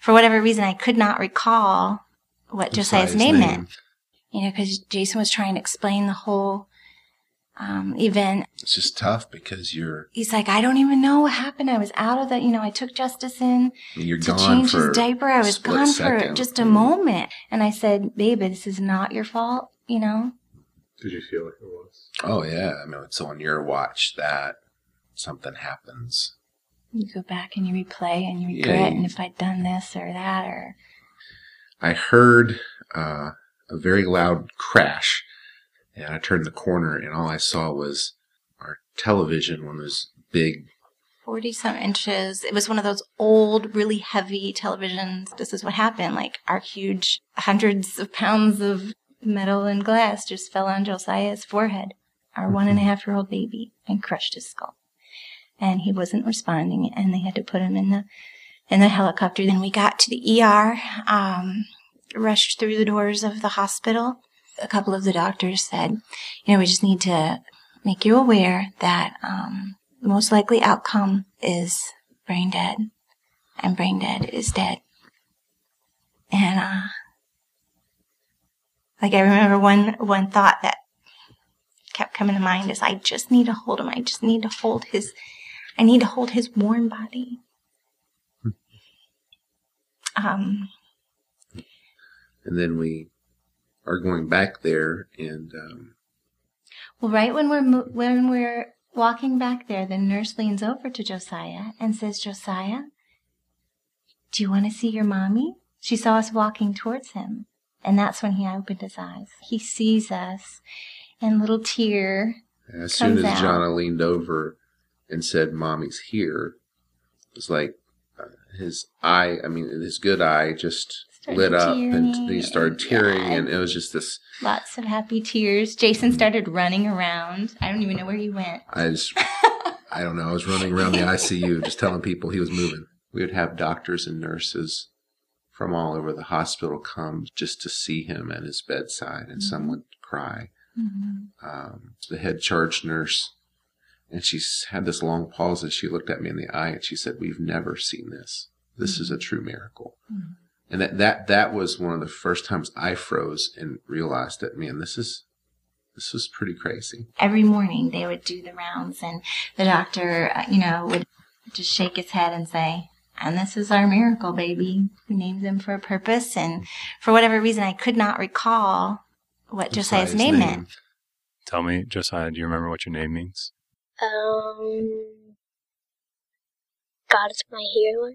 For whatever reason, I could not recall what Josiah's name meant. You know, because Jason was trying to explain the whole event. It's just tough because you're... He's like, I don't even know what happened. I was out of that. You know, I took Justice in to change his diaper. I was gone for just a moment. And I said, babe, this is not your fault, you know? Did you feel like it was? Oh, yeah. I mean, so on your watch that something happens. You go back and you replay and you regret. Yeah, and if I'd done this or that or... I heard a very loud crash, and I turned the corner, and all I saw was our television, one of those big... 40-some inches. It was one of those old, really heavy televisions. This is what happened. Like, our huge hundreds of pounds of metal and glass just fell on Josiah's forehead, our 1.5-year-old baby, and crushed his skull. And he wasn't responding, and they had to put him in the helicopter. Then we got to the ER, rushed through the doors of the hospital. A couple of the doctors said, you know, we just need to make you aware that the most likely outcome is brain dead, and brain dead is dead. And like, I remember one thought that kept coming to mind is, I just need to hold him. I just need to hold his... I need to hold his warm body. And then we are going back there, and well, right when we're walking back there, the nurse leans over to Josiah and says, Josiah, do you want to see your mommy? She saw us walking towards him, and that's when he opened his eyes. He sees us, and little tear as soon as Jonna leaned over and said, "Mommy's here," it was like his eye, I mean, his good eye just lit up, and he started tearing, and it was just this... Lots of happy tears. Jason started running around. I don't even know where he went. I don't know. I was running around the ICU just telling people he was moving. We would have doctors and nurses from all over the hospital come just to see him at his bedside, and some would cry. The head charge nurse, and she had this long pause as she looked at me in the eye, and she said, we've never seen this. This is a true miracle. And that was one of the first times I froze and realized that, man, this was pretty crazy. Every morning they would do the rounds, and the doctor, you know, would just shake his head and say, and this is our miracle baby. We named him for a purpose. And for whatever reason, I could not recall what Josiah's name meant. Tell me, Josiah, do you remember what your name means? God is my hero.